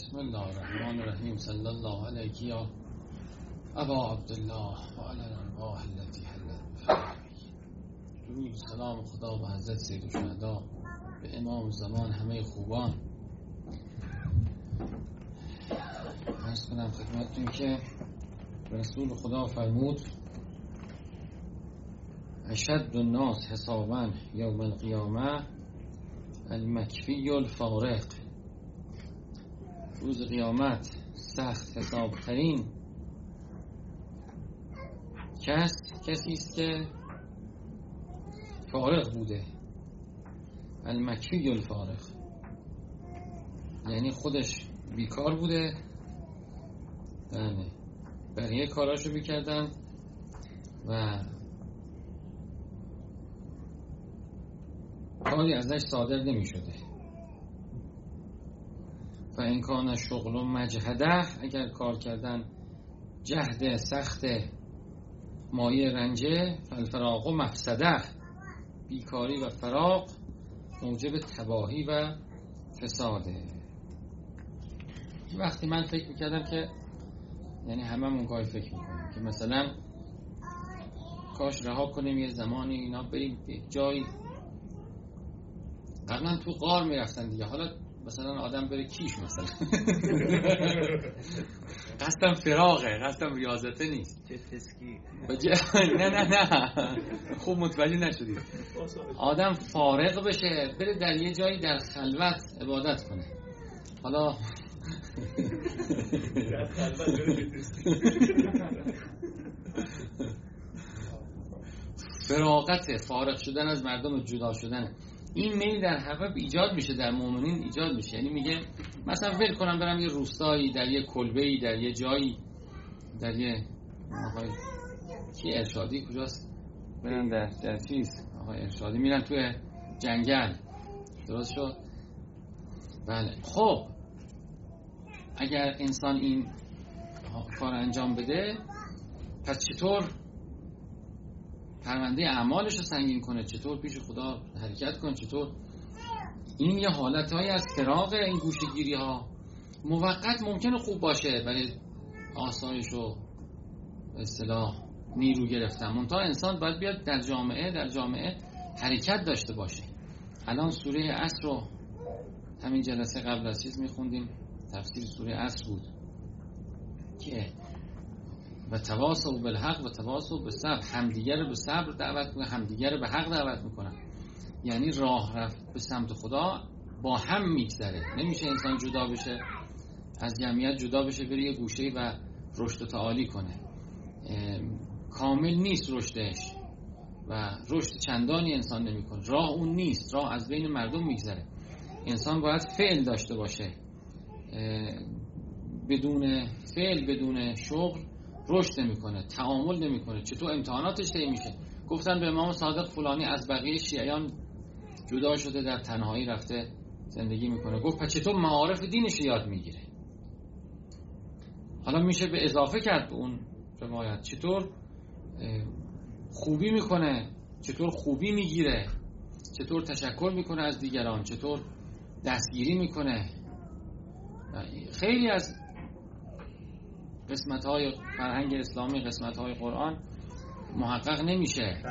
بسم الله الرحمن الرحیم صلی الله علیکی یا ابا عبدالله و علن ارواح التي حلت درود سلام خدا به حضرت سید الشهدا به امام زمان همه خوبان. عرض کنم خدمتتون که رسول خدا فرمود اشد الناس حسابا یوم القیامه المکفی الفارق. روز قیامت سخت حسابترین کسی است که فارغ بوده. المکفی الفارغ یعنی خودش بیکار بوده، بقیه کاراشو میکردن و کاری ازش صادر نمیشده. فان کان شغل مجهده، اگر کار کردن جهد سخت مایه رنجه، فالفراق و مفسده، بیکاری و فراق موجب تباهی و فساده. وقتی من فکر میکردم که یعنی هممون گاهی فکر میکنیم که مثلا کاش رها کنیم یه زمانی اینا بریم جایی. قبلا تو غار میرفتن دیگه، حالا مثلا آدم بره کیش مثلا قصدم فراغه، قصدم ریاضته نیست، جت اسکی نه خوب متوجه نشدید. آدم فارغ بشه بره در یه جایی در خلوت عبادت کنه. حالا در خلوت فراغت، فارغ شدن از مردم، جدا شدن، این میل در حبب ایجاد میشه، در مؤمنین ایجاد میشه. یعنی میگه مثلا ول کنم برم یه روستایی، در یه کلبه‌ای، در یه جایی، در یه آقای کی ارشادی کجاست، برن در چیز آقای ارشادی میرن توی جنگل. درست شد؟ بله. خب اگر انسان این کار انجام بده، پس چطور پرونده اعمالش رو سنگین کنه، چطور پیش خدا حرکت کنه، چطور. این یه حالتهایی از فراغ، این گوشه‌گیری ها موقت ممکنه خوب باشه برای آسایش و به اصطلاح نیرو گرفتن، منتها انسان باید بیاد در جامعه حرکت داشته باشه. الان سوره عصر رو همین جلسه قبل از چیز میخوندیم، تفسیر سوره عصر بود که و تواصوا بالحق و تواصوا بالصبر، همدیگه رو به صبر دعوت میکنن، همدیگه رو به حق دعوت میکنن. یعنی راه رفت به سمت خدا با هم میگذره. نمیشه انسان جدا بشه از جمعیت، جدا بشه بره یه گوشه و رشد و تعالی کنه. کامل نیست رشدش و رشد چندانی انسان نمیکنه. راه اون نیست، راه از بین مردم میگذره. انسان باید فعل داشته باشه. بدون فعل، بدون شغل رشد نمیکنه، تعامل نمیکنه. چطور امتحاناتش طی میشه؟ گفتن به امام صادق فلانی از بقیه شیعیان جدا شده، در تنهایی رفته زندگی میکنه. گفت پس چطور معارف دینش یاد میگیره؟ حالا میشه به اضافه کرد به اون روایت، چطور خوبی میکنه، چطور خوبی میگیره، چطور تشکر میکنه از دیگران، چطور دستگیری میکنه. خیلی از قسمت‌های فرهنگ اسلامی، قسمت‌های قرآن محقق نمیشه.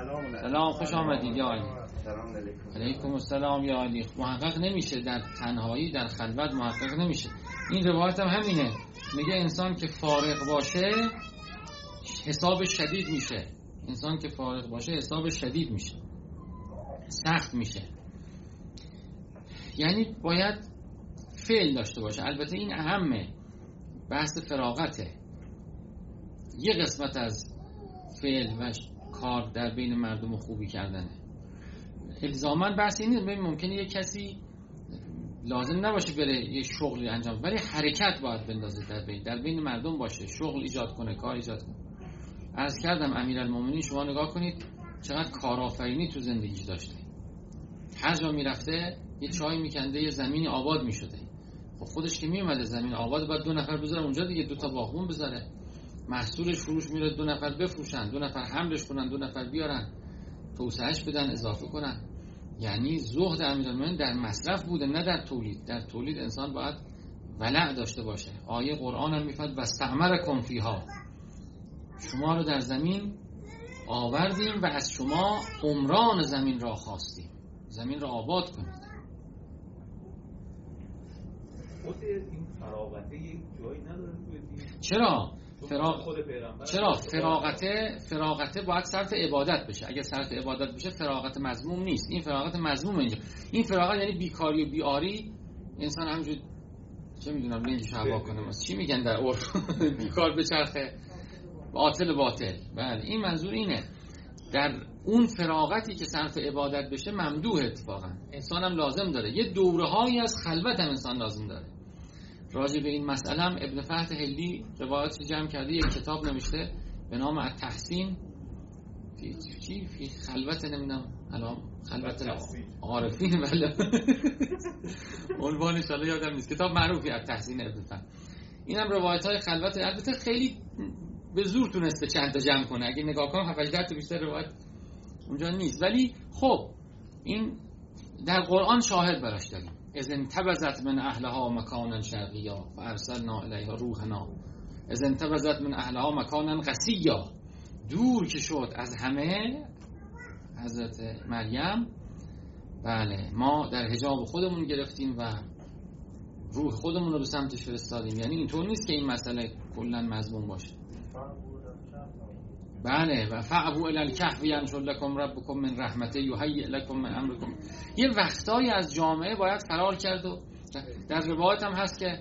سلام خوش آمدید یا علی. سلام علیکم. علیکم السلام یا علی. محقق نمیشه در تنهایی، در خلوت محقق نمیشه. این روایت هم همینه، میگه انسان که فارغ باشه حساب شدید میشه. انسان که فارغ باشه حساب شدید میشه، سخت میشه. یعنی باید فعل داشته باشه. البته این اهمه، بحث فراغته. یه قسمت از فعل و کار در بین مردم خوبی کردنه. الزاماً بحث این نیست، ممکنه یه کسی لازم نباشه بره یه شغلی انجام، ولی حرکت باید بندازه در بین مردم باشه، شغل ایجاد کنه، کار ایجاد کنه. عرض کردم امیرالمومنین، شما نگاه کنید چقدر کارآفرینی تو زندگیش داشته. هر جا میرفته یه چای میکنده، یه زمین آباد میشده. خب خودش که میومده زمین آباد، بعد دو نفر بذاره اونجا دیگه، دو تا باغبون بذاره، محصولش فروش میره، دو نفر بفروشن، دو نفر حملش کنن، دو نفر بیارن، توسعهش بدن، اضافه کنن. یعنی زهد امیرالمومنین در مصرف بوده، نه در تولید. در تولید انسان باید ولع داشته باشه. آیه قرآن هم میفرد و استعمرکم فیها، شما رو در زمین آوردیم و از شما عمران زمین را خواستیم، زمین را آباد کنید. این فراغته یک جایی نداره بودید؟ چرا فراغته باید صرف عبادت بشه. اگه صرف عبادت بشه فراغت مذموم نیست. این فراغت مذمومه اینجا. این فراغت یعنی بیکاری و بیاری، انسان همینجور چه میدونم لنجش هوا کنه ماست، چی میگن در عرف بیکار به چرخه، باطل باطل. بله این منظور اینه. در اون فراغتی که صرف عبادت بشه ممدوح، اتفاقا انسان هم لازم داره. یه دوره‌هایی از خلوت هم انسان لازم داره. راجع به این مسئله هم ابن فتح حلی روایات جمع کرده، یک کتاب نوشته به نام التحسین فی خلوت، نمیدونم الان خلوت عارفین ولی عنوانش حالا یادم نیست، کتاب معروفی التحسین ابن فتح. اینم روایت‌های خلوت، البته خیلی به زور تونسته چند تا جمع کنه. اگه نگاه کنم 7-8 تا بیشتر روایت اونجا نیست، ولی خب این در قرآن شاهد براش داریم. از انتبذت من اهلها مکانا شرقیا فارسلنا الیها روحنا، از انتبذت من اهلها مکانا قصیا، دور که شد از همه حضرت مریم، بله ما در حجاب خودمون گرفتیم و روح خودمون رو به سمتش فرستادیم. یعنی اینطور نیست که این مسئله کلا مذموم باشه. بله و فعبوا الی الکهف ینشر لکم ربکم من رحمته یهیئ لکم من امرکم. یه وقتایی از جامعه باید فرار کرد و در روایت هم هست که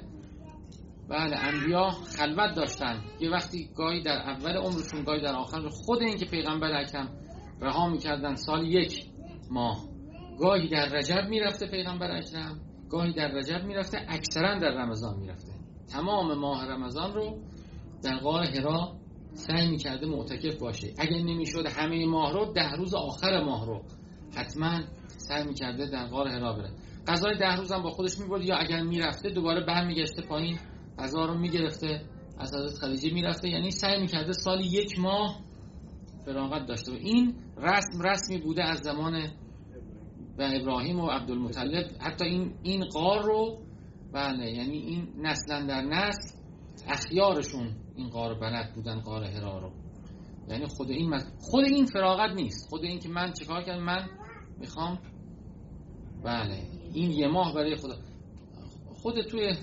بله انبیا خلوت داشتن، یه وقتی گاهی در اول عمرشون گاهی در آخر. خود این که پیغمبر اکرم رها می‌کردن سال یک ماه، گاهی در رجب میرفته پیغمبر اکرم، گاهی در رجب میرفته، اکثرا در رمضان میرفته. تمام ماه رمضان رو در غار حرا سعی میکرده معتکف باشه. اگر نمیشد همه ماه رو، 10 روز آخر ماه رو حتما سعی میکرده در غار حرا بره. غذای 10 روز هم با خودش میبرد، یا اگر میرفته دوباره برمیگشته پایین، غذا رو میگرفته از حضرت خدیجه میرفته. یعنی سعی میکرده سال یک ماه فراغت داشته. و این رسمی بوده از زمان و ابراهیم و عبدالمطلب، حتی این غار رو، بله یعنی این نسلن در نسل اخیارشون این غار بلد بودن، غار حرا رو. یعنی خود این فراغت نیست، خود این که من چیکار کردم، من میخوام بله این یه ماه برای خدا. خود توی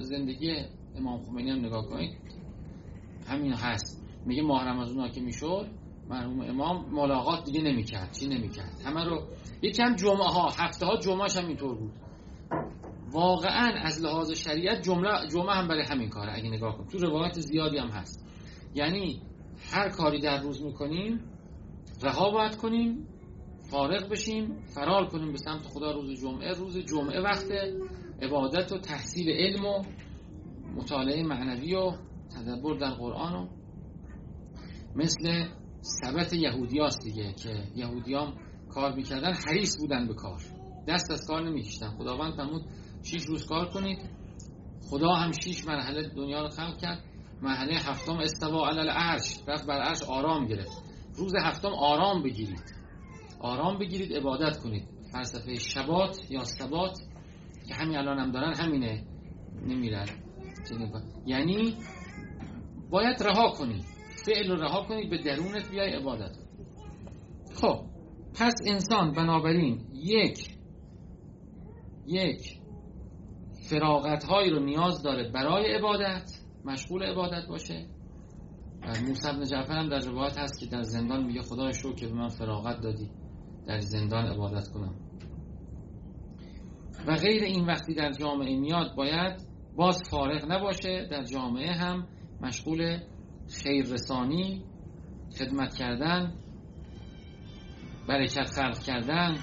زندگی امام خمینی هم نگاه کنید همین هست، میگه ماه رمضان ها که میشد مرحوم امام ملاقات دیگه نمیکرد، چی نمیکرد، همه رو یکم جمعه ها، هفته ها جمعهش هم اینطور بود. واقعا از لحاظ شریعت جمعه هم برای همین کاره. اگه نگاه کنیم تو روایت زیادی هم هست، یعنی هر کاری در روز میکنیم رها باید کنیم، فارغ بشیم، فرار کنیم به سمت خدا روز جمعه. روز جمعه وقت عبادت و تحصیل علم و مطالعه معنوی و تدبر در قرآن و مثل سبت یهودی هاست دیگه، که یهودی هم کار میکردن، حریص بودن به کار، دست از کار نمیکشتن. خداوند فرمود 6 روز کار کنید، خدا هم 6 مرحله دنیا رو خلق کرد. مرحله هفتم استوا علی العرش، رفت بر عرش آرام گرفت. روز هفتم آرام بگیرید عبادت کنید. فلسفه شبات یا سبات که همین الان هم دارن همینه، نمیرن. یعنی باید رها کنید، فعل رو رها کنید، به درونت بیای عبادت. خب پس انسان بنابراین یک فراغت هایی رو نیاز داره برای عبادت، مشغول عبادت باشه. موسی بن جعفر هم در روایت هست که در زندان میگه خدای شکر که به من فراغت دادی در زندان عبادت کنم و غیر این. وقتی در جامعه میاد باید باز فارغ نباشه، در جامعه هم مشغول خیررسانی، خدمت کردن، برکت خلق کردن،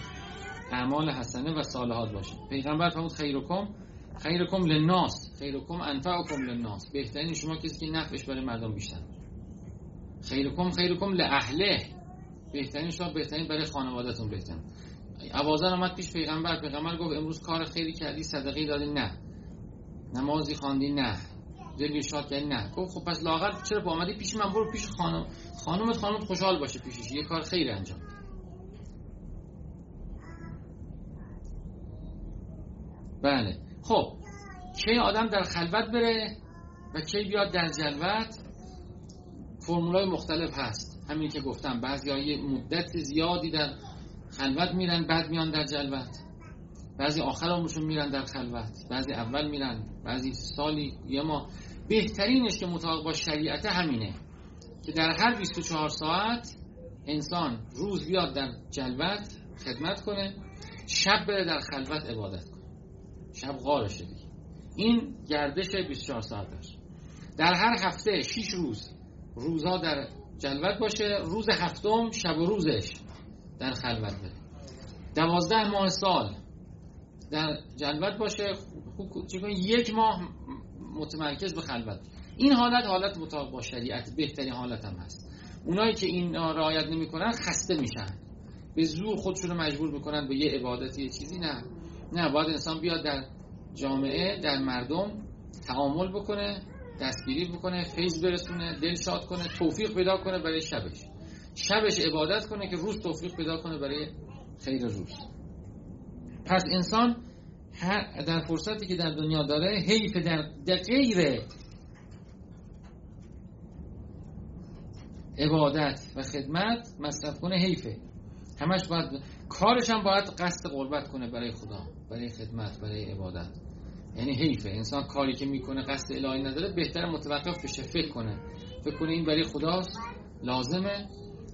اعمال حسنه و صالحات باشه. پیغمبر فرمود خیرکم للناس، خیرکم انفعکم للناس، بهترین شما کسی که نفعش برای مردم بیشتر. خیرکم لاهله، بهترین شما، بهترین برای خانواده‌تون بهترین. آوازن اومد پیش پیغمبر گفت امروز کار خیری کردی، صدقه دادی، نه نمازی خواندی، نه دلی شاد کردی، نه. گفت خب پس لاغر چرا اومدی پیش من؟ برو پیش خانومت خوشحال باشه پیشش، یه کار خیر انجام. بله خب کی آدم در خلوت بره و کی بیاد در جلوت، فرمولای مختلف هست. همین که گفتم بعضیا یه مدت زیادی در خلوت میرن بعد میان در جلوت، بعضی آخر عمرشون میرن در خلوت، بعضی اول میرن، بعضی سالی یه ماه. بهترینش که مطابق با شریعت همینه که در هر 24 ساعت انسان روز بیاد در جلوت خدمت کنه، شب بره در خلوت عبادت کنه، شب غارشه دیگه. این گردش 24 ساعتش. در هر هفته 6 روز روزها در جلوت باشه، روز هفتم شب و روزش در خلوت بره، 12 ماه سال در جلوت باشه، یک ماه متمرکز به خلوت. این حالت حالت مطابق با شریعت بهترین حالت هم هست. اونایی که این رعایت نمی کنن خسته میشن، به زور خودشون رو مجبور میکنن به یه عبادتی یه چیزی. نه باید انسان بیاد در جامعه، در مردم تعامل بکنه، دستگیری بکنه، فیض برسونه، دل شاد کنه، توفیق پیدا کنه برای شبش عبادت کنه که روز توفیق پیدا کنه برای خیر روز. پس انسان در فرصتی که در دنیا داره حیف در غیر عبادت و خدمت مصرف کنه، حیفه. همش باید کارش هم باید قصد قربت کنه برای خدا، برای خدمت، برای عبادت. یعنی حیفه انسان کاری که میکنه قصد الهی نداره، بهتره متوقف بشه، فکر کنه این برای خداست، لازمه.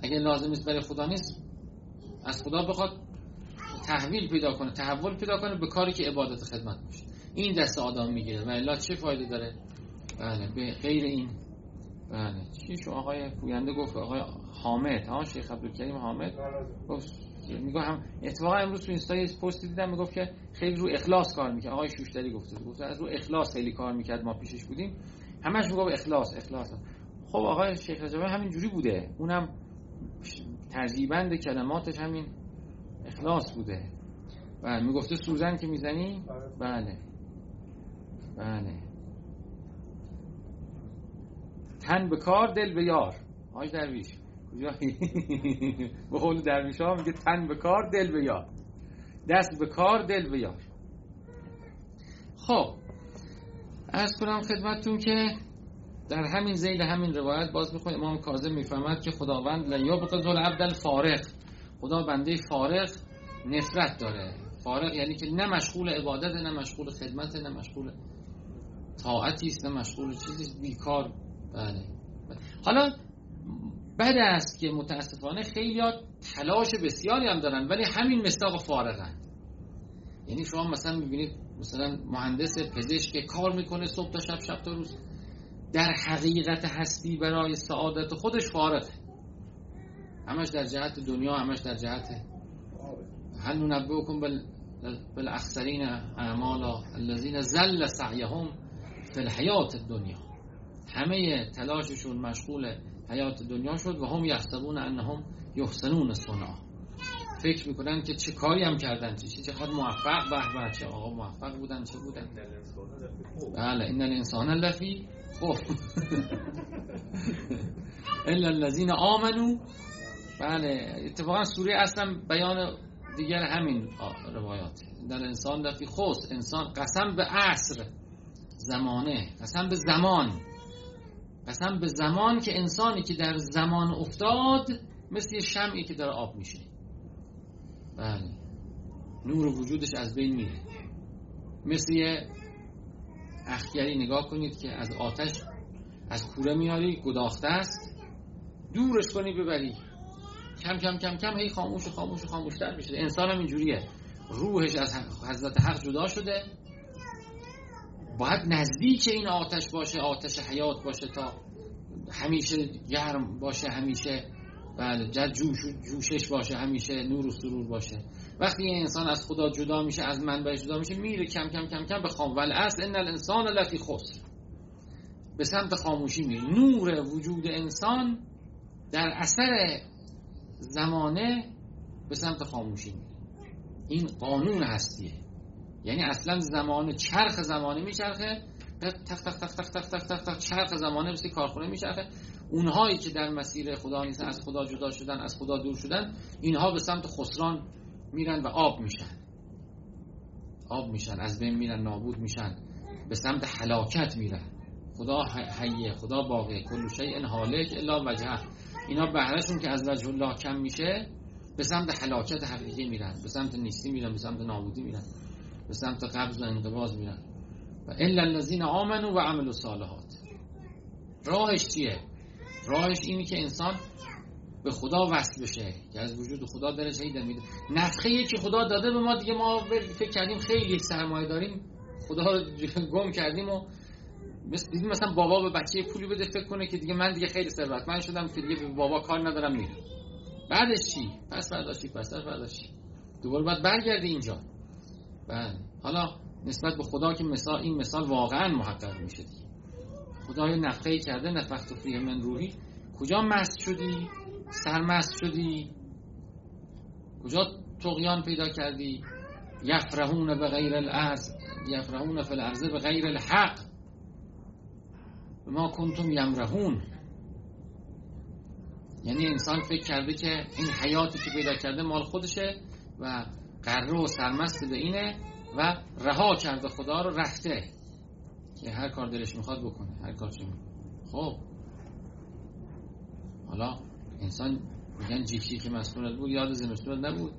اگه لازم نیست، برای خدا نیست، از خدا بخواد تحول پیدا کنه به کاری که عبادت خدمت باشه. این دست آدم میگیره و الا چه فایده داره؟ بله، به غیر این. بله، چیشو آقای پوینده گفت، آقای حامد، شیخ عبدالکریم حامد گفت، میگه هم اتفاقا امروز تو اینستا یه پستی دیدم میگفت که خیلی رو اخلاص کار میکنه. آقای شوشتری گفت از رو اخلاص خیلی کار میکرد، ما پیشش بودیم، همش میگه اخلاص. خب آقای شیخ رجب همین جوری بوده، اونم ترجیبند کلماتش همین اخلاص بوده. بله، میگفته سوزن که میزنی، بله، تن به کار دل به یار. آج درویش کجایی؟ به قول درویش ها میگه تن به کار دل به یار، دست به کار دل به یار. خب عرض کنم خدمتتون که در همین ذیل همین روایت باز میخوند امام کاظم میفهمد که خداوند لن یبغض العبد الفارغ، خدا بنده فارغ نفرت داره. فارغ یعنی که نه مشغول عبادت، نه مشغول خدمت، نه مشغول طاعتیست، نه مشغول چیزیست، بیکار. بله. حالا بد است که متاسفانه خیلی ها تلاش بسیاری هم دارن ولی همین مصداق فارغن. یعنی شما مثلا میبینید مثلا مهندس پزشک که کار میکنه صبح تا شب، شب تا روز، در حقیقت هستی برای سعادت خودش فارغه، همش در جهت دنیا، همش در جهت هل ننبئکم بالاخسرین اعمالا الذین ضل سعیهم فی الحیاة الدنیا، همه تلاششون مشغول حیات دنیا شد. و هم یحسبون انهم یحسنون صنعا، فکر میکنن که چه کاری هم کردن، چقدر موفق، به چه آقا موفق بودن، چه بودن. بله، ان الانسان لفی خسر الا الذین آمنوا. بله، اتفاقا سوره اصلا بیان دیگر همین روایات، در انسان لفی خسر، انسان قسم به عصر زمانه، قسم به زمان که انسانی که در زمان افتاد مثل شمعی که در آب میشه. بله، نور وجودش از بین میره. مثل اخگری نگاه کنید که از آتش از کوره میاری، گداخته است، دورش کنی ببری، کم کم کم کم هی خاموشتر میشه. انسان هم اینجوریه، روحش از حضرت حق جدا شده، باید نزدیک این آتش باشه، آتش حیات باشه تا همیشه گرم باشه، همیشه بله جوشش باشه، همیشه نور و سرور باشه. وقتی این انسان از خدا جدا میشه، از منبعش جدا میشه، میره کم کم کم کم به خام ول اصل ان الانسان لفی خسر، به سمت خاموشی میره. نور وجود انسان در اثر زمانه به سمت خاموشی میره. این قانون هستیه، یعنی اصلا زمان، چرخ زمانه میچرخه، تخ تخ تخ تخ تخ تخ تخ چرخ زمانه مثل کارخونه میچرخه. اونهایی که در مسیر خدا نیستن، از خدا جدا شدن، از خدا دور شدن، اینها به سمت خسران میرن و آب میشن، از بین میرن، نابود میشن. به سمت هلاکت میره. خدا حیه، خدا باقی، کل شیء هالک الا وجهه. اینا بهرهشون که از وجه الله کم میشه به سمت هلاکت حقیقی میرن، به سمت نیستی میرن، به سمت نابودی میرن، به سمت قبض و انقباض میرن. و الا الذین آمنوا و عملوا الصالحات. راهش چیه؟ راهش اینی که انسان به خدا وصل بشه، که از وجود خدا داره چیزی میده. نفخه‌ای که خدا داده به ما دیگه، ما فکر کردیم خیلی سرمایه داریم، خدا رو گم کردیم و دیدیم مثلا بابا به بچه پولی بده فکر کنه که دیگه من دیگه خیلی ثروتمند شدم که دیگه به بابا کار ندارم میرم. بعدش چی؟ پس بعدش چی؟ دوباره باید برگردی اینجا. بله. حالا نسبت به خدا که مثال، این مثال واقعا محقق میشه دیگه. خدا یه نفخه‌ای کرده، نفخت فیه من روحی. کجا مست شدی؟ سرمست شدی؟ کجا طغیان پیدا کردی؟ یفرحون بغیر الارض، یفرحون فی الارض بغیر الحق ما کنتم یمرحون. یعنی انسان فکر کرده که این حیاتی که پیدا کرده مال خودشه و قره و سرمست به اینه و رها کرده خدا رو، رفته که هر کار دلش میخواد بکنه، هر کار چه میکنه. خب حالا انسان میگن جیکی که مسئولت بود یاد زمستونت نبود.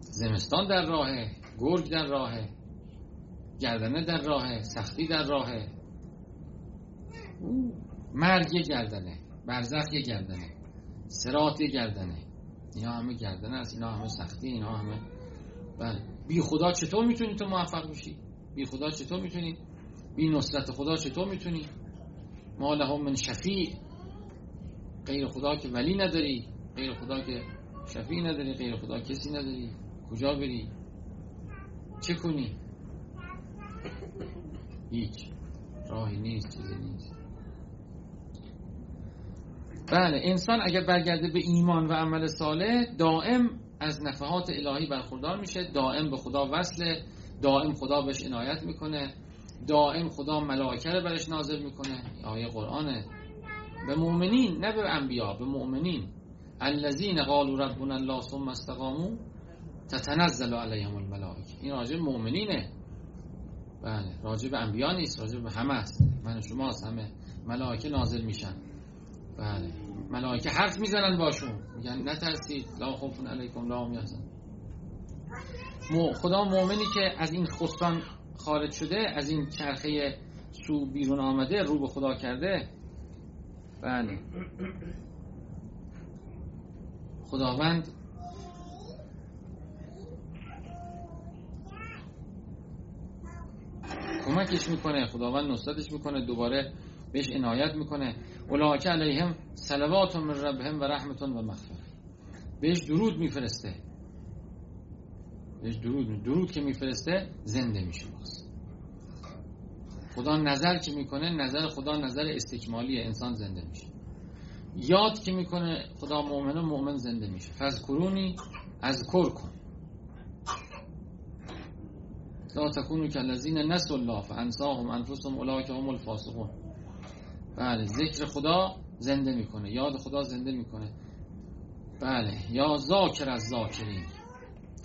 زمستان در راهه، گرگ در راهه، گردنه در راهه، سختی در راهه، مرگ گردنه، برزخ گردنه، صراط گردنه. اینا همه گردنه است، اینا همه سختی، اینا همه. بله. بی خدا چطور میتونی تو موفق بشی؟ بی خدا چطور میتونی؟ بی نصرت خدا چطور میتونی؟ ما لهم من شفیع. غیر خدا که ولی نداری، غیر خدا که شفیع نداری، غیر خدا کسی نداری. کجا بری؟ چه کنی؟ هیچ راهی نیست، چیزی نیست. بله، انسان اگر برگرده به ایمان و عمل صالح، دائم از نفحات الهی برخوردار میشه، دائم به خدا وصله، دائم خدا بهش عنایت میکنه، دائم خدا ملائکه رو برش نازل میکنه. آیه قرآنه. به مؤمنین، نه به انبیا، به مؤمنین. الذین قالوا ربنا الله ثم استقاموا تتنزل علیهم الملائکه. این راجع به مؤمنینه. بله، راجع به انبیا نیست، راجع به همه است. من و شما است، همه ملائکه نازل میشن. بله، ملائکه حرف میزنن باشون، میگن نترسید، لا خوف علیکم لا هم یحزن. خدا مؤمنی که از این خستان خارج شده، از این چرخه سو بیرون آمده، رو به خدا کرده. بله، خداوند کمکش میکنه، خداوند نصرتش میکنه، دوباره بهش عنایت میکنه. اولئک علیهم صلوات من ربهم و رحمت و مغفره. بهش درود میفرسته، بهش درود که میفرسته زنده میشه. خدا نظر که میکنه، نظر خدا نظر استکمالیه، انسان زنده میشه. یاد که میکنه خدا مؤمن، مؤمن زنده میشه. فذکرونی اذکرکم لا تکونوا کالذین نسوا الله فانساهم انفسهم اولئک هم الفاسقون. بله، ذکر خدا زنده میکنه، یاد خدا زنده میکنه. بله، یا ذاکر از ذاکرین.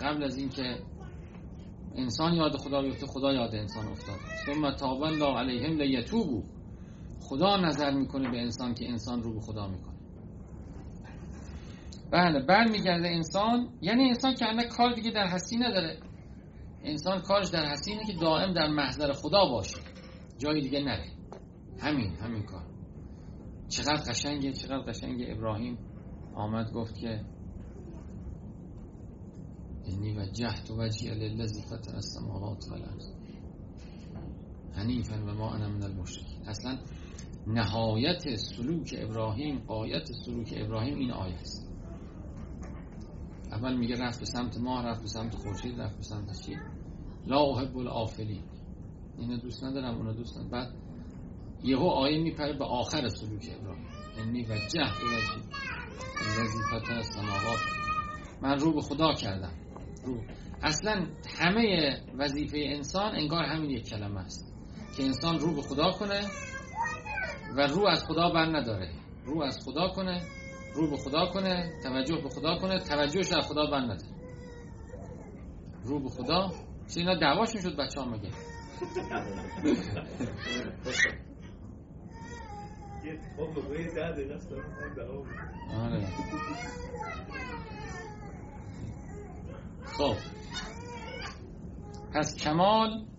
قبل از اینکه انسان یاد خدا بیفته، خدا یاد انسان افتاد. ثم تاب الله علیهم لیتوبوا. خدا نظر میکنه به انسان که انسان رو به خدا میکنه. بله، برمیگرده انسان. یعنی انسان که اصلا کار دیگه در هستی نداره. انسان کارش در هستی اینه که دائم در محضر خدا باشه، جای دیگه نره. همین کار. چقدر قشنگه ابراهیم آمد گفت که انی وجهت وجهی للذی فطر السماوات و الارض حنیفا و ما انا من المشرکین. اصلا نهایت سلوک ابراهیم، غایت سلوک ابراهیم این آیه است. اول میگه رفت به سمت ماه، رفت به سمت خورشید، رفت به سمت چی؟ لا احب الافلین. اینو دوست ندارم، اونو دوست ندارم. بعد یهو آیه میپره به آخر سلوک ابراهیم. انی وجهت وجهی للذی فطر السماوات. من رو به خدا کردم. اصلا همه وظیفه انسان انگار همین یک کلمه است که انسان رو به خدا کنه و رو از خدا بر نداره. رو از خدا کنه، رو به خدا کنه، توجه به خدا کنه، توجهش از خدا بر نداره. رو به خدا. اینا دعواش میشد بچه‌ها، مگه یه خوب بگویی ده دیگه است آره. خب پس کمال این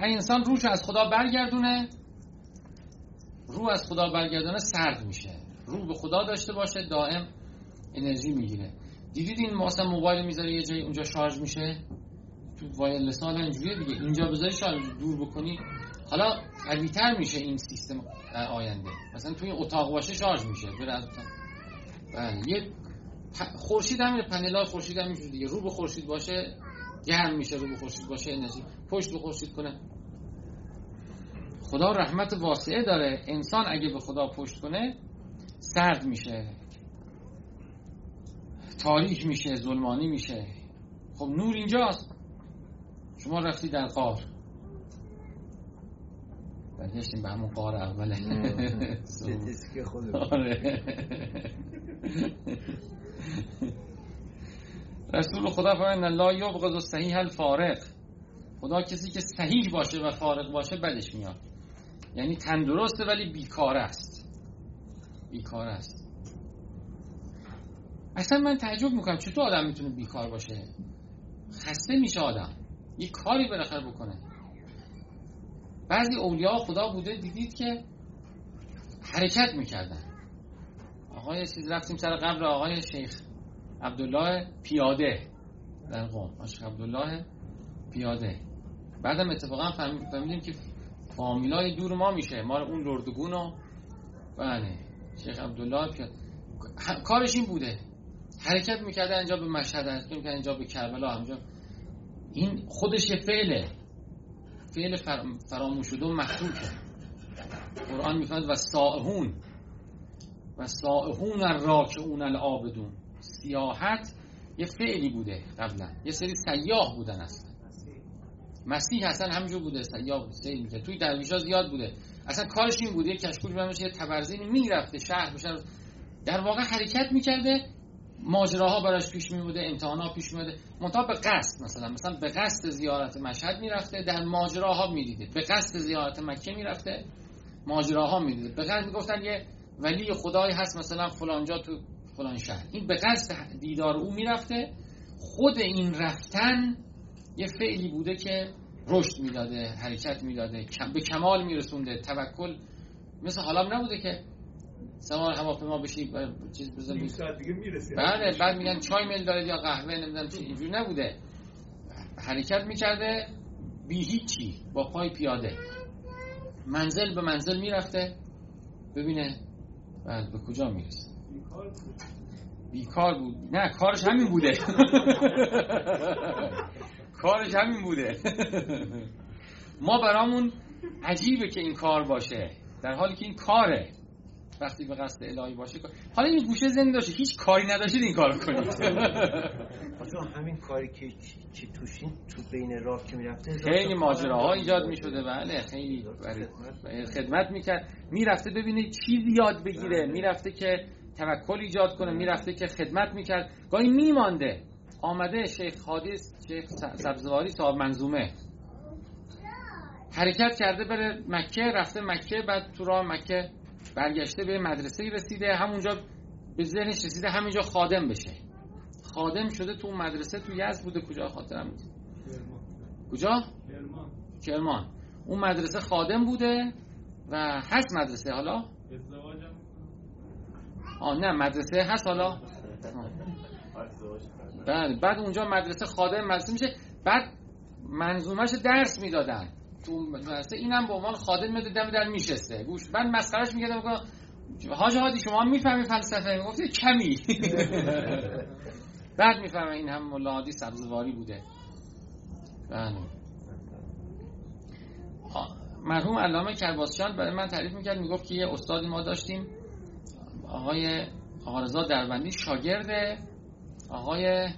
انسان روش از خدا برگردونه، رو از خدا برگردونه سرد میشه، رو به خدا داشته باشه دائم انرژی میگیره. دیدید این مثلا موبایل میذاره یه جایی اونجا شارژ میشه، تو وایرلس ها اینجوریه دیگه، اینجا بذاری شارژ دور بکنی حالا قوی‌تر میشه این سیستم آینده، مثلا توی اتاق باشه شارژ میشه بره از اتاق. بله یه خورشید همین پنل‌های خورشید هم اینجوریه دیگه، رو به خورشید باشه گرم میشه، رو به خورشید باشه انرژی، پشت به خورشید کنه. خدا رحمت واسعه داره، انسان اگه به خدا پشت کنه سرد میشه، تاریک میشه، ظلمانی میشه. خب نور اینجاست، شما رفتی در غار، برگشتیم به همون غار اوله سیدیست که خود رسول خدا فرمود ان لا یبغض الصحیح الفارق، خدا کسی که صحیح باشه و فارق باشه بدش میاد، یعنی تندرسته ولی بیکاره است، بیکاره است. اصلا من تعجب میکنم چطور آدم میتونه بیکار باشه، خسته میشه آدم، یه کاری بالاخره بکنه. بعضی اولیاء خدا بوده دیدید که حرکت میکردن. آقای چیز رفتیم سر قبر آقای شیخ عبدالله پیاده در قم، شیخ عبدالله پیاده، بعدم اتفاقا فهمیدیم که فامیلای دور ما میشه، ما اون لردگون و بله شیخ عبدالله پیاده کارش این بوده، حرکت میکرده اینجا به مشهد، حرکت میکرده اینجا به کربلا، همجا. این خودش یه فعله، فعل فراموشده و مخلوقه. قرآن میفرماید و سائحون و سائحون الراکعون العابدون، سیاحت یه فعلی بوده، قبلا یه سری سیاح بودن، اصلا مسیح اصلا همینجور بوده، سیاح بوده، سیل میکرد، توی درویشا زیاد بوده، اصلا کارش این بوده، یه کشکول برمیشه، یه تبرزینی میرفته شهر بشه، در واقع حرکت میکرده، ماجراها براش پیش میومده، امتحانا پیش میومده، منتها به قصد، مثلا به قصد زیارت مشهد میرفته، در ماجراها میدیده، به قصد زیارت مکه میرفته، ماجراها میدیده، به قصد میگفتن یه ولی خدایی هست مثلا فلانجا تو فلان شهر، این به قصد دیدار او میرفته. خود این رفتن یه فعلی بوده که رشد میداده، حرکت میداده، به کمال میرسونده. توکل مثل حالا نبوده که سوار هواپیما بشی چیز بزنی ساعت دیگه میرسی، بله بعد میگن چای میل داره یا قهوه نمیدونم چی، اینجوری نبوده، حرکت میکرده بی هیچی، با پای پیاده منزل به منزل میرفته ببینه بعد به کجا میرسه. بیکار بود؟ نه کارش همین بوده، کارش همین بوده. ما برامون عجیبه که این کار باشه، در حالی که این کاره، وقتی به قصد الهی باشه. حالا این گوشه زنده باشه هیچ کاری نداشتید این کارو کنید. آقا همین کاری که چی توشین تو بین راه که میرفته خیلی ماجراها ایجاد میشده، بله خیلی خدمت میکرد، میرفته ببینه چیزی یاد بگیره، میرفته که توکل ایجاد کنه، میرفته که خدمت میکرد، گاهی میمانده. آمده شیخ حادث، شیخ سبزواری صاحب منظومه، حرکت کرده بره مکه، رفته مکه، بعد تو راه مکه برگشته به مدرسه‌ای رسیده، همونجا به ذهنش رسیده همینجا خادم بشه، خادم شده تو مدرسه تو یزد بوده، کجا خاطرم نیست، کجا؟ کرمان، اون مدرسه خادم بوده و هست مدرسه، حالا ازدواجم نه مدرسه هست حالا بعد اونجا مدرسه خادم مدرسه میشه، بعد منظومه‌ش درس میدادن تو مدرسه، اینم به عنوان خادم میاد دم در میشسته گوش، من مسخرهش میکردم که حاج هادی شما میفهمی فلسفه، میگفت کمی. بعد میفهمه این هم ملا هادی سبزواری بوده. بله مرحوم علامه کرباسچان برای من تعریف میکرد، میگفت که یه استادی ما داشتیم، آقای آقارضا دربندی، شاگرد آقای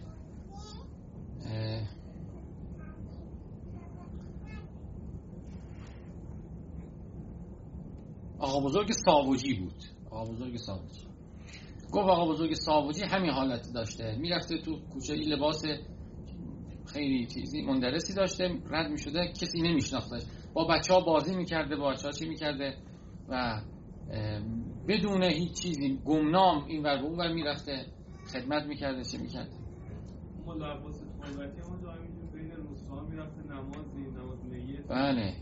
آقا بزرگ ساوجی بود. آقا بزرگ ساوجی گفت آقا بزرگ ساوجی همین حالت داشته، میرفته تو کوچه، لباس خیلی چیزی مندرسی داشته، رد میشده، کسی نمیشناختش، با بچه‌ها بازی میکرده، با بچه‌ها چی میکرده و بدون هیچ چیزی گمنام این ور به اون ور میرفته، خدمت میکرده، چی میکرده. اون لباس طلبتی هم دائمی بین روزها میرفته نماز نیت. بله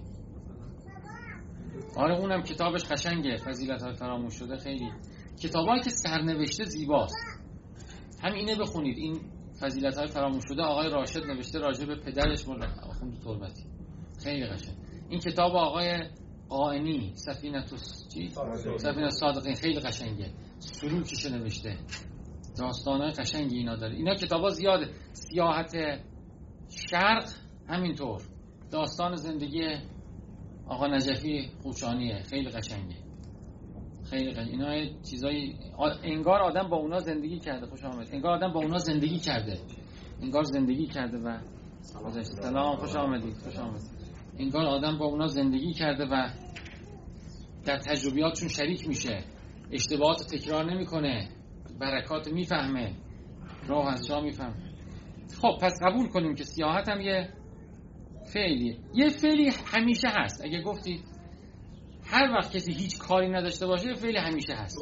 آره، اونم کتابش قشنگه، فضیلت‌های فراموش شده. خیلی کتابایی که سرنوشته زیباست، همینه بخونید. این فضیلت‌های فراموش شده آقای راشد نوشته راجع به پدرش مولوی تربتی، خیلی قشنگ. این کتاب آقای قائنی سفینه صادقین خیلی قشنگه، سلوکش نوشته، داستان‌های قشنگی اینا داره. اینا کتابا زیاده. سیاحت شرق همینطور، داستان زندگی آقا نجفی خوچانیه، خیلی قشنگه، خیلی قشنگه. اینا چیزای انگار آدم با اونا زندگی کرده. خوش آمد، انگار آدم با اونا زندگی کرده، انگار زندگی کرده و سلام، خوش آمدید، خوش آمدید. انگار آدم با اونا زندگی کرده و در تجربیاتشون شریک میشه، اشتباهات تکرار نمیکنه، برکات میفهمه، راه از جا میفهمه. خب پس قبول کنیم که سیاحت هم یه فعلیه، یه فعلی همیشه هست. اگه گفتید هر وقت کسی هیچ کاری نداشته باشه یه فعلی همیشه هست،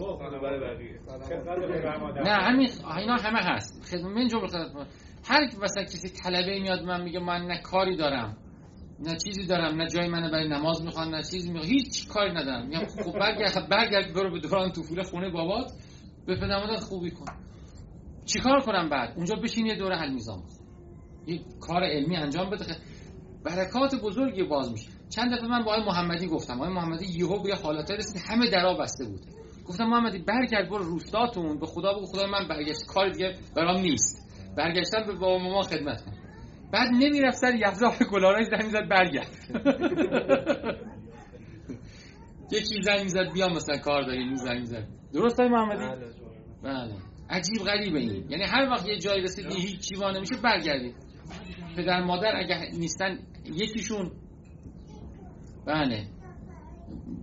نه همین اینا همه هست. خدمت جمله خدمت، هر مثلا کسی طلبه میاد من میگه من نه کاری دارم نه چیزی دارم، نه جای منه برای نماز میخوان نه چیزی میخوان، هیچ کاری ندارم. میگم خب برگرد برو به دوران طفوله خونه بابات، به پدرمادرت خوبی کن. چیکار کنم بعد؟ اونجا بشین یه دوره حل میزان، یه کار علمی انجام بده، برکات بزرگی باز میشه. چند دفعه من با آقای محمدی گفتم، آقای محمدی یهو به حالت رسید همه درا بسته بود. گفتم محمدی برگرد برو روستاتون، به خدا بگو خدا من برگشت، کاری دیگه برام نیست، برگشتم به بابا مامان خدمت کنم. بعد نمیرفت سر یزاف کلاراش زنگ زد برگرد. یکی زنگ زد بیا مثلا کار دارین، زنگ زد. درست آقای محمدی؟ بله. عجیب غریبه این. یعنی هر وقت یه جایی رسید هیچ چیزی وانه میشه برگردید. پدر مادر اگه نیستن یکیشون بله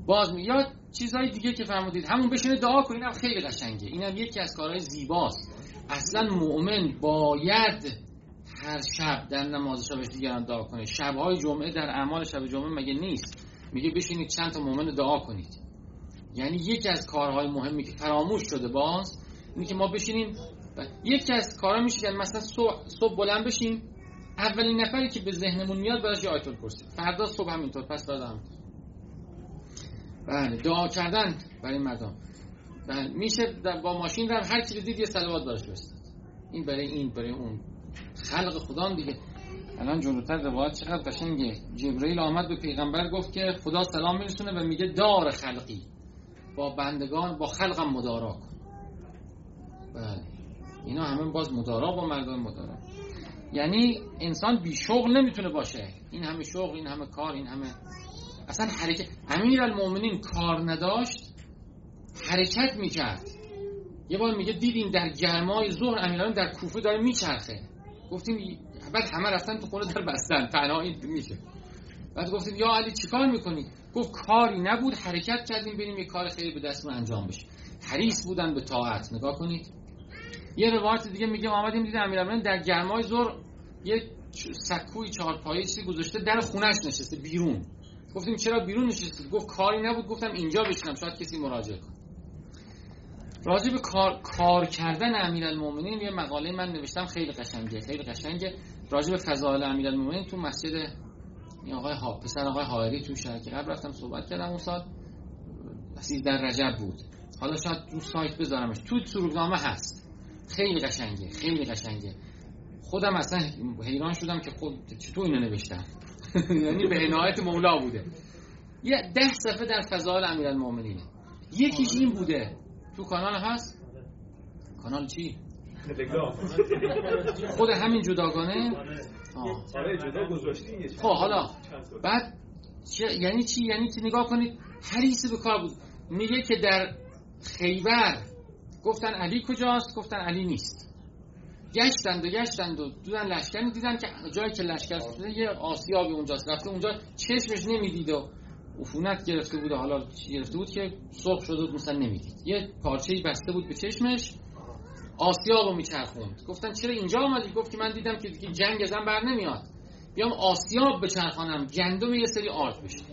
باز یا چیزهای دیگه که فرمودید، همون بشینه دعا کنین هم خیلی قشنگه. اینم یکی از کارهای زیباست. اصلا مؤمن باید هر شب در نماز شبش دیگران دعا کنه. شب‌های جمعه در اعمال شب جمعه مگه نیست؟ میگه بشینید چند تا مؤمن دعا کنید. یعنی یکی از کارهای مهمی که فراموش شده باز اینه که ما بشینیم. یکی از کارها میشه مثلا صبح بلند بشیم، اولین نفری که به ذهنمون میاد براش آیت الکرسی، فردا صبح همینطور، پس فردا هم بله دعا کردن برای مردم. بله میشه با ماشین رفت، هر کی دید یه صلوات براش بفرستید، این برای این برای اون، خلق خدا دیگه. الان جلوتر روایت چقدر قشنگه. جبرئیل آمد به پیغمبر گفت که خدا سلام میرسونه و میگه دار خلقی، با بندگان با خلقم مدارا کن. بله اینا همه باز مدارا با مردم مدارا، یعنی انسان بی شغل نمیتونه باشه. این همه شغل، این همه کار، این همه اصلا حرکت. امیرالمومنین کار نداشت، حرکت میکرد. یه بار میگه دیدیم در گرمای ظهر امیرالمومنین در کوفه داره میچرخه، گفتیم بعد همه رفتن تو خونه در بستن تنهایی میشه. بعد گفتیم یا علی چیکار میکنی؟ گفت کاری نبود حرکت کردیم ببینیم یه کار خیلی به دستمون انجام بشه. حریص بودن به طاعت. نگاه کنید یه روایت دیگه میگه آمدیم دیدیم امیرالمومنین در گرمای ظهر یه سکوی چهارپایه چیزی گذاشته در خونه‌اش نشسته بیرون. گفتیم چرا بیرون نشستی؟ گفت کاری نبود. گفتم اینجا بشینم شاید کسی مراجعه کنه. راجع به کار کردن امیرالمومنین یه مقاله من نوشتم خیلی قشنگه، خیلی قشنگه، راجع به فضائل امیرالمومنین تو مسجد آقای ها پسر آقای حائری تو شرک قبل رفتم صحبت کردم. اون سال 13 رجب بود، حالا شاید تو سایت بذارمش، تو سروگنامه هست، خیلی قشنگه، خیلی قشنگه. خودم اصلا حیران شدم که خود چطور اینو نوشتم، یعنی به عنایت مولا بوده. یه 10 صفحه در فضائل امیرالمومنین. یکیش این بوده تو کانال هست، کانال چی؟ خود همین جداگانه. آره جدا گذاشتین. خب حالا بعد یعنی چی؟ یعنی که نگاه کنید حریص به کار بود. میگه که در خیبر گفتن علی کجاست؟ گفتن علی نیست. گشتند و دیدن لشکر، دیدن که جایی که لشکر شده یه آسیابی اونجاست، رفته اونجا چشمش نمیدید و عفونت گرفته بود، حالا چی گرفته بود که سرخ شده بود مثلا نمیدید، یه پارچه‌ای بسته بود به چشمش آسیا رو میچرخوند. گفتن چرا اینجا اومدی؟ گفت که من دیدم که دیگه جنگ ازم بر نمیاد، بیام آسیاب بچرخانم گندم یه سری آرد بشه.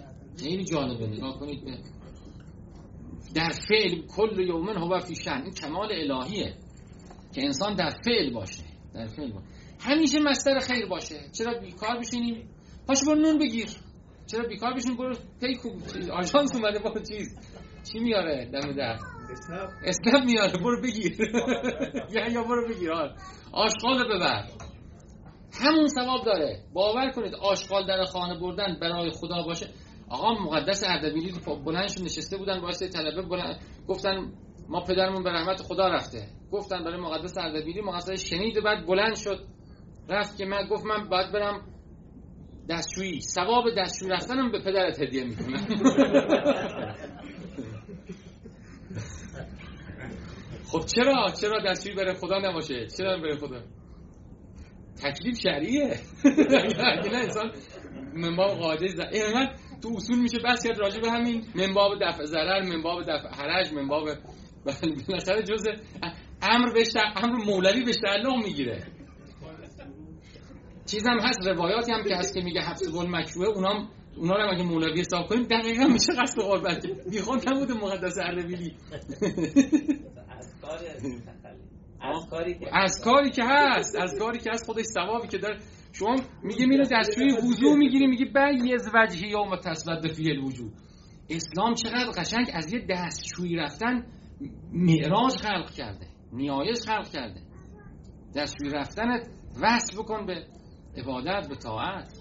خیلی جالبه، نگاه کنید به در فعل کل یوم هو فی شأن. این کمال الهیه که انسان در فعل باشه، در فعل باشه. همیشه مصدر خیر باشه. چرا بیکار بشینیم؟ پاشو برو نون بگیر. چرا بیکار بشینیم؟ برو پیکو آژانس اومده با چیز چی میاره دم در اسنپ میاره، برو بگیر یا برو بگیر آشغال ببر، همون ثواب داره. باور کنید آشغال در خانه بردن برای خدا باشه. آقا مقدس اردبیلی بلندش نشسته بودن واسه طلبه بلند، گفتن ما پدرمون به رحمت خدا رفته. گفتن برای مقدس اردبیلی، مقدس شنید و بعد بلند شد رفت که من گفت من باید برم دستشویی، ثواب دستشویی رفتنم به پدرت هدیه میکنم. خب چرا دستشویی برای خدا نباشه؟ چرا برای خدا؟ تکلیف شرعیه. اگه نه انسان منباب قاعده اینقدر تو اصول میشه بس کرد راجع به همین منباب دفع ضرر، منباب دفع حرج، منباب بالاخره جزء امر بشه، امر مولوی بشه تعلق میگیره. چیزم هست، روایاتی هم که هست که میگه حفظ قول مکروه، اونا رو اگه مولوی حساب کنیم دقیقاً میشه قصد قربت. میخواد هم بود مقدس اردبیلی از کاری که هست خودش ثوابی که داره. شما میگه میره دستوری وضو میگیری، میگه بیز وجهی یوم تسود فیه الوجوه. اسلام چقدر قشنگ از یه دستشویی رفتن معراج خلق کرده، نیایش خلق کرده. دستشویی رفتنت وصل بکن به عبادت، به طاعت.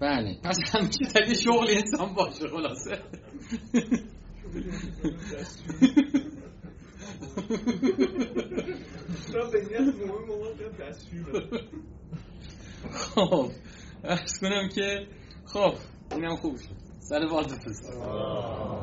بله، پس همیشه تگه شغل انسان باشه خلاصه. خب احس کنم که خب اینم خوب شد سر وارد فست.